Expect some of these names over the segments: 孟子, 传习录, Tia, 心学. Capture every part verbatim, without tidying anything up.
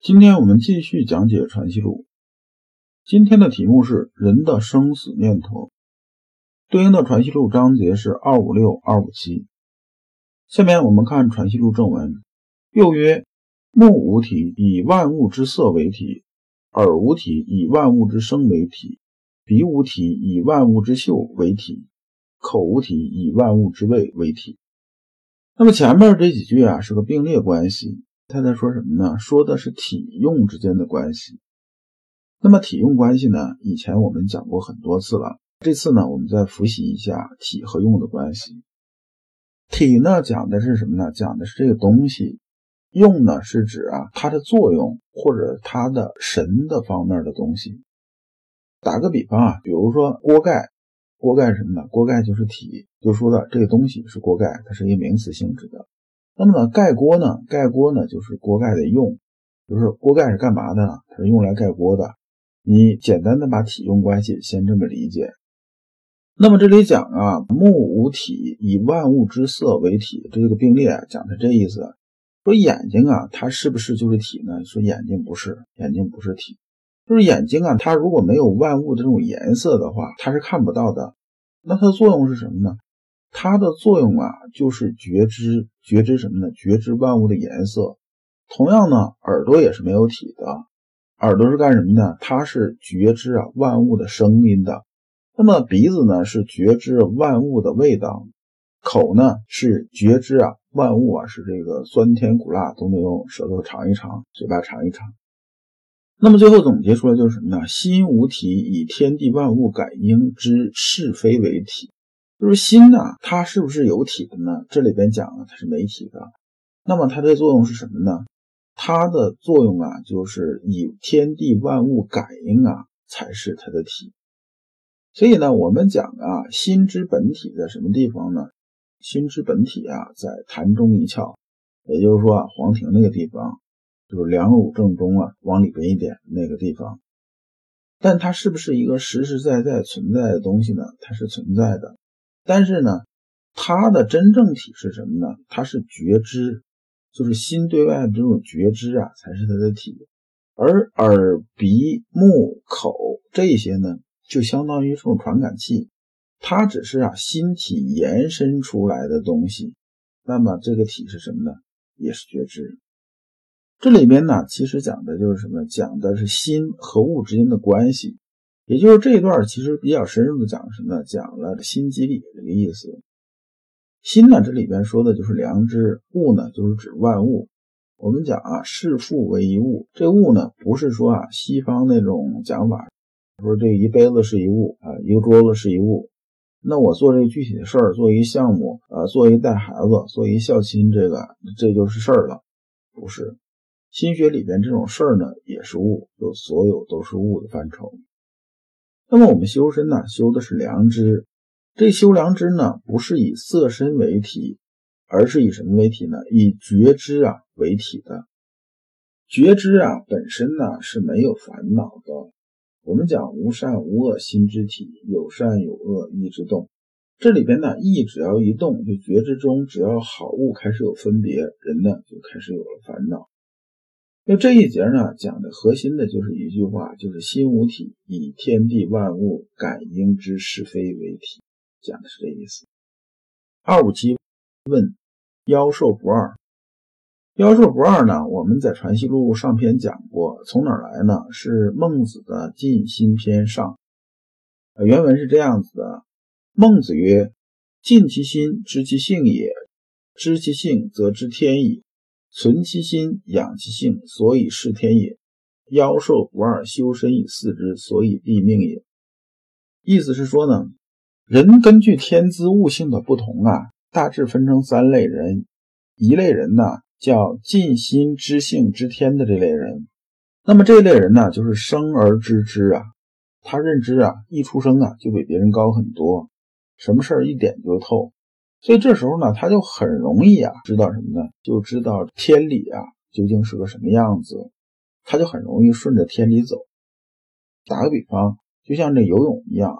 今天我们继续讲解《传习录》，今天的题目是人的生死念头，对应的《传习录》章节是二五六、二五七。下面我们看《传习录》正文。又曰：目无体，以万物之色为体；耳无体，以万物之声为体；鼻无体，以万物之嗅为体；口无体，以万物之味为体。那么前面这几句啊是个并列关系，他在说什么呢？说的是体用之间的关系。那么体用关系呢，以前我们讲过很多次了，这次呢我们再复习一下体和用的关系。体呢讲的是什么呢？讲的是这个东西。用呢是指啊它的作用或者它的神的方面的东西。打个比方啊，比如说锅盖，锅盖是什么呢？锅盖就是体，就说的这个东西是锅盖，它是一个名词性质的。那么呢盖锅呢，盖锅呢就是锅盖的用，就是锅盖是干嘛的呢？它是用来盖锅的。你简单的把体用关系先这么理解。那么这里讲啊，目无体，以万物之色为体，这个并列讲的这意思。说眼睛啊它是不是就是体呢？说眼睛不是，眼睛不是体。就是眼睛啊它如果没有万物的这种颜色的话，它是看不到的。那它的作用是什么呢？它的作用啊就是觉知，觉知什么呢？觉知万物的颜色。同样呢耳朵也是没有体的。耳朵是干什么呢？它是觉知啊万物的声音的。那么鼻子呢是觉知万物的味道。口呢是觉知啊万物啊是这个酸甜苦辣都能用舌头尝一尝，嘴巴尝一尝。那么最后总结出来就是什么呢？心无体，以天地万物感应之是非为体。就是心呢、啊、它是不是有体的呢？这里边讲啊它是没体的。那么它的作用是什么呢？它的作用啊就是以天地万物感应啊才是它的体。所以呢我们讲啊心之本体在什么地方呢？心之本体啊在潭中一窍，也就是说啊黄庭那个地方，就是两乳正中啊往里边一点那个地方。但它是不是一个实实在在存在的东西呢？它是存在的。但是呢它的真正体是什么呢？它是觉知，就是心对外的这种觉知啊才是它的体。而耳鼻目口这些呢就相当于这种传感器。它只是啊心体延伸出来的东西，那么这个体是什么呢？也是觉知。这里边呢其实讲的就是什么？讲的是心和物之间的关系，也就是这一段其实比较深入的讲什么呢？讲了心即理这个意思。心呢这里边说的就是良知，物呢就是指万物。我们讲啊是父为一物，这物呢不是说啊西方那种讲法说这一杯子是一物啊，一个桌子是一物。那我做这个具体的事儿，做一个项目，呃，做一带孩子，做一孝亲，这个这就是事儿了，不是？心学里边这种事儿呢，也是物，就所有都是物的范畴。那么我们修身呢，修的是良知。这修良知呢，不是以色身为体，而是以什么为体呢？以觉知啊为体的。觉知啊本身呢是没有烦恼的。我们讲无善无恶心之体，有善有恶意之动。这里边呢意只要一动，就觉知中只要好恶开始有分别，人呢就开始有了烦恼。那这一节呢讲的核心的就是一句话，就是心无体，以天地万物感应之是非为体，讲的是这意思。二五七问妖兽不二。妖兽不二呢我们在《传习录》上篇讲过，从哪儿来呢？是孟子的《尽心篇》上、呃、原文是这样子的。孟子曰：尽其心，知其性也，知其性则知天矣，存其心，养其性，所以是天也。妖兽不二，修身以四之，所以立命也。意思是说呢，人根据天资物性的不同啊，大致分成三类人。一类人呢叫尽心知性知天的这类人。那么这类人呢，就是生而知之啊，他认知啊，一出生啊就比别人高很多，什么事儿一点就透。所以这时候呢，他就很容易啊，知道什么呢？就知道天理啊究竟是个什么样子，他就很容易顺着天理走。打个比方，就像这游泳一样，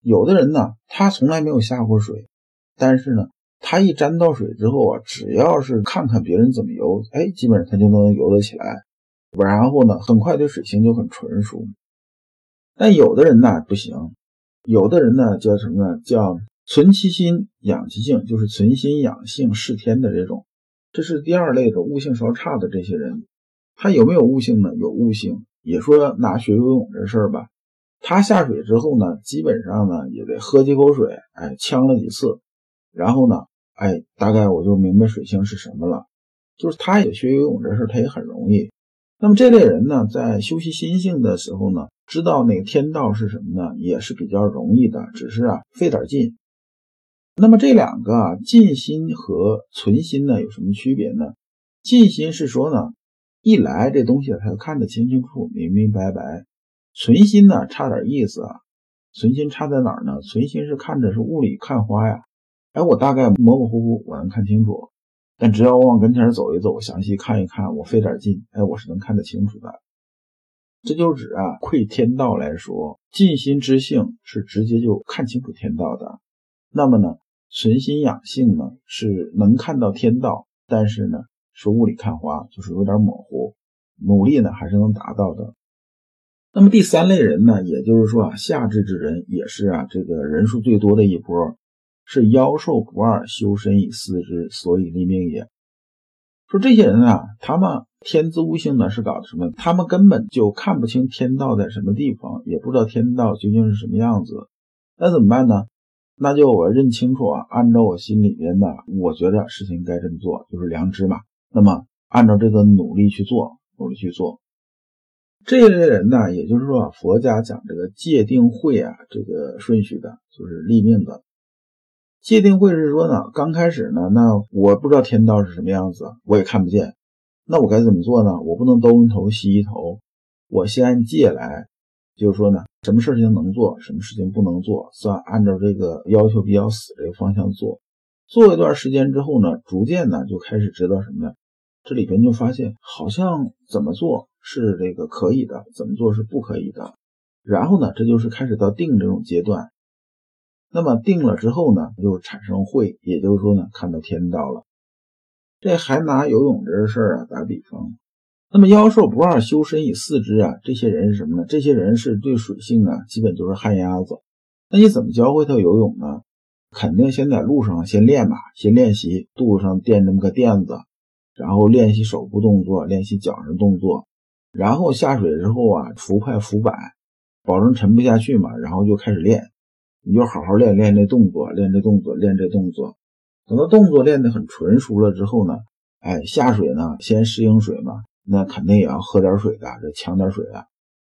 有的人呢，他从来没有下过水，但是呢，他一沾到水之后啊，只要是看看别人怎么游，哎，基本上他就能游得起来，然后呢，很快对水性就很纯熟。但有的人呢不行，有的人呢叫什么呢？叫存其心养其性，就是存心养性视天的这种，这是第二类的悟性稍差的这些人。他有没有悟性呢？有悟性。也说拿学游泳这事儿吧，他下水之后呢，基本上呢也得喝几口水，哎，呛了几次，然后呢，哎，大概我就明白水性是什么了。就是他也学游泳这事，他也很容易。那么这类人呢，在修习心性的时候呢，知道那个天道是什么呢，也是比较容易的，只是啊费点劲。那么这两个啊，尽心和存心呢有什么区别呢？尽心是说呢，一来这东西他看得清清楚楚、明明白白。存心呢差点意思啊，存心差在哪儿呢？存心是看着是雾里看花呀，哎，我大概模模糊糊我能看清楚，但只要往跟前走一走，我详细看一看，我费点劲，哎，我是能看得清楚的。这就指啊，窥天道来说，尽心知性是直接就看清楚天道的，那么呢，存心养性呢是能看到天道，但是呢是雾里看花，就是有点模糊，努力呢还是能达到的。那么第三类人呢，也就是说啊，下智之人也是啊，这个人数最多的一波，是妖兽不二，修身以思之，所以立命也。说这些人啊，他们天资悟性呢是搞的什么？他们根本就看不清天道在什么地方，也不知道天道究竟是什么样子。那怎么办呢？那就我认清楚啊，按照我心里面的，我觉得事情该这么做，就是良知嘛。那么按照这个努力去做，努力去做。这类人呢，也就是说佛家讲这个戒定慧啊，这个顺序的，就是立命的。戒定慧是说呢，刚开始呢，那我不知道天道是什么样子，我也看不见，那我该怎么做呢？我不能东一头西一头，我先按戒来，就是说呢，什么事情能做，什么事情不能做，算按照这个要求比较死这个方向做。做一段时间之后呢，逐渐呢就开始知道什么呢？这里边就发现好像怎么做是这个可以的，怎么做是不可以的。然后呢，这就是开始到定这种阶段。那么定了之后呢，就产生慧，也就是说呢，看到天道了。这还拿游泳这事儿啊打比方。那么妖兽不二，修身以四肢啊，这些人是什么呢？这些人是对水性啊，基本就是旱鸭子。那你怎么教会他游泳呢？肯定先在路上先练吧，先练习肚子上垫这么个垫子，然后练习手部动作，练习脚上动作，然后下水之后啊，浮快浮摆，保证沉不下去嘛，然后就开始练，你就好好练练这动作，练这动作，练这动作，等到动作练得很纯熟了之后呢，哎，下水呢，先适应水嘛，那肯定也要喝点水的，这抢点水的，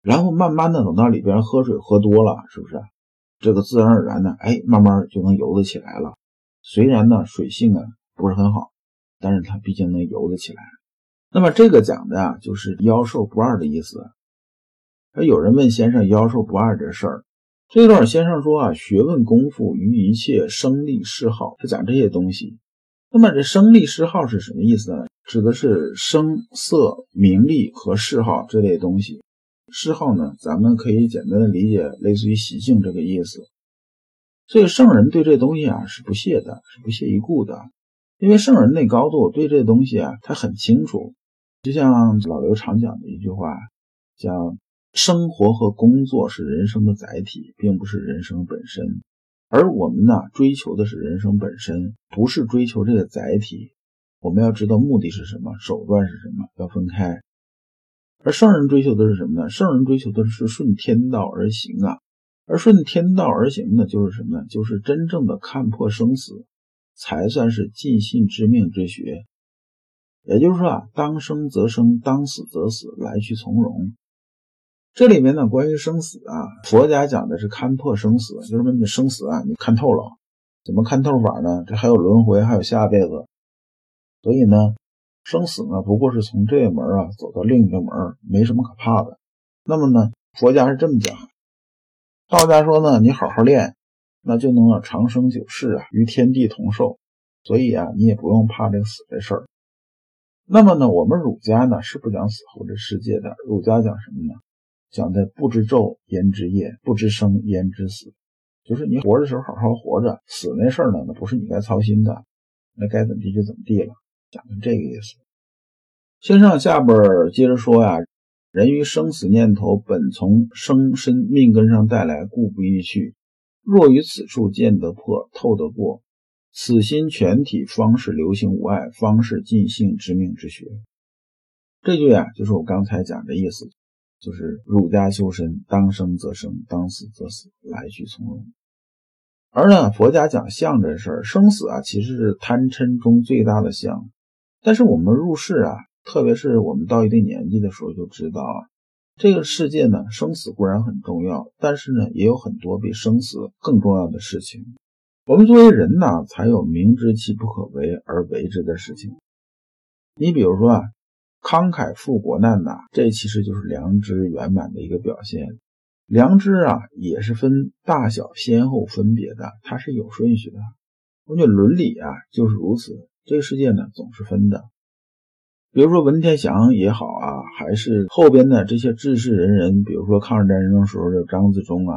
然后慢慢的等到里边喝水喝多了，是不是？这个自然而然呢，哎，慢慢就能游得起来了。虽然呢，水性啊不是很好，但是它毕竟能游得起来。那么这个讲的啊，就是妖兽不二的意思。而有人问先生妖兽不二这事儿，这段先生说啊，学问功夫于一切生力嗜好，他讲这些东西。那么这生力嗜好是什么意思呢？指的是声色名利和嗜好这类东西。嗜好呢，咱们可以简单的理解类似于习性这个意思。所以圣人对这东西啊是不屑的，是不屑一顾的。因为圣人那高度对这东西啊，他很清楚。就像老刘常讲的一句话，叫生活和工作是人生的载体，并不是人生本身。而我们呢，追求的是人生本身，不是追求这个载体。我们要知道目的是什么，手段是什么，要分开。而圣人追求的是什么呢？圣人追求的是顺天道而行啊。而顺天道而行呢，就是什么呢？就是真正的看破生死，才算是尽信知命之学。也就是说啊，当生则生，当死则死，来去从容。这里面呢，关于生死啊，佛家讲的是看破生死，就是说你生死啊，你看透了。怎么看透法呢？这还有轮回，还有下辈子。所以呢，生死呢不过是从这个门啊走到另一个门，没什么可怕的。那么呢，佛家是这么讲，道家说呢，你好好练，那就能啊长生久世啊，与天地同寿，所以啊你也不用怕这个死这事儿。那么呢，我们儒家呢是不讲死后这世界的，儒家讲什么呢？讲的不知昼焉知夜，不知生焉知死，就是你活着时候好好活着，死那事儿呢那不是你该操心的，那该怎么地就怎么地了，讲的这个意思。先上下边接着说呀、啊，人于生死念头本从生身命根上带来，故不易去，若于此处见得破，透得过，此心全体方是流行无碍，方是尽性知命之学。这句啊就是我刚才讲的意思，就是儒家修身，当生则生，当死则死，来去从容。而呢，佛家讲相这事儿，生死啊其实是贪嗔中最大的相。但是我们入世啊，特别是我们到一定年纪的时候就知道啊，这个世界呢，生死固然很重要，但是呢，也有很多比生死更重要的事情。我们作为人呢，才有明知其不可为而为之的事情。你比如说啊，慷慨赴国难呐、啊，这其实就是良知圆满的一个表现。良知啊，也是分大小先后分别的，它是有顺序的。我觉得伦理啊，就是如此。这个世界呢，总是分的。比如说文天祥也好啊，还是后边的这些志士仁人，比如说抗日战争时候的张自忠啊，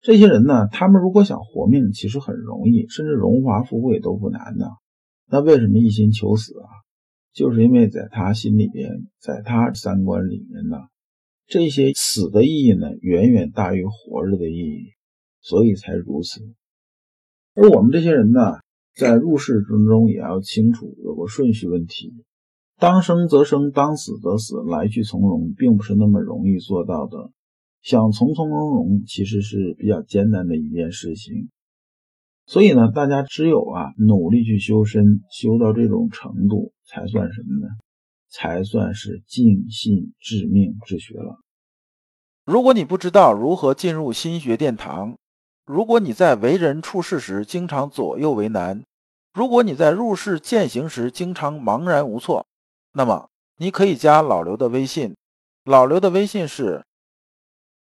这些人呢，他们如果想活命，其实很容易，甚至荣华富贵都不难的。那为什么一心求死啊？就是因为在他心里边，在他三观里面呢，这些死的意义呢，远远大于活着的意义，所以才如此。而我们这些人呢，在入世之中也要清楚有个顺序问题。当生则生，当死则死，来去从容，并不是那么容易做到的。想从从容容，其实是比较艰难的一件事情。所以呢，大家只有啊努力去修身，修到这种程度，才算什么呢？才算是尽信致命之学了。如果你不知道如何进入心学殿堂，如果你在为人处事时经常左右为难，如果你在入世践行时经常茫然无措，那么你可以加老刘的微信，老刘的微信是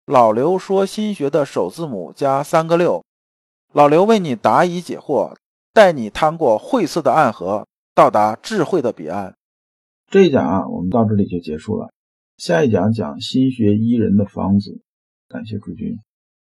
老刘说心学的首字母加三个六，老刘为你答疑解惑，带你趟过晦涩的暗河，到达智慧的彼岸。这一讲啊，我们到这里就结束了，下一讲讲心学医人的方子。感谢诸君。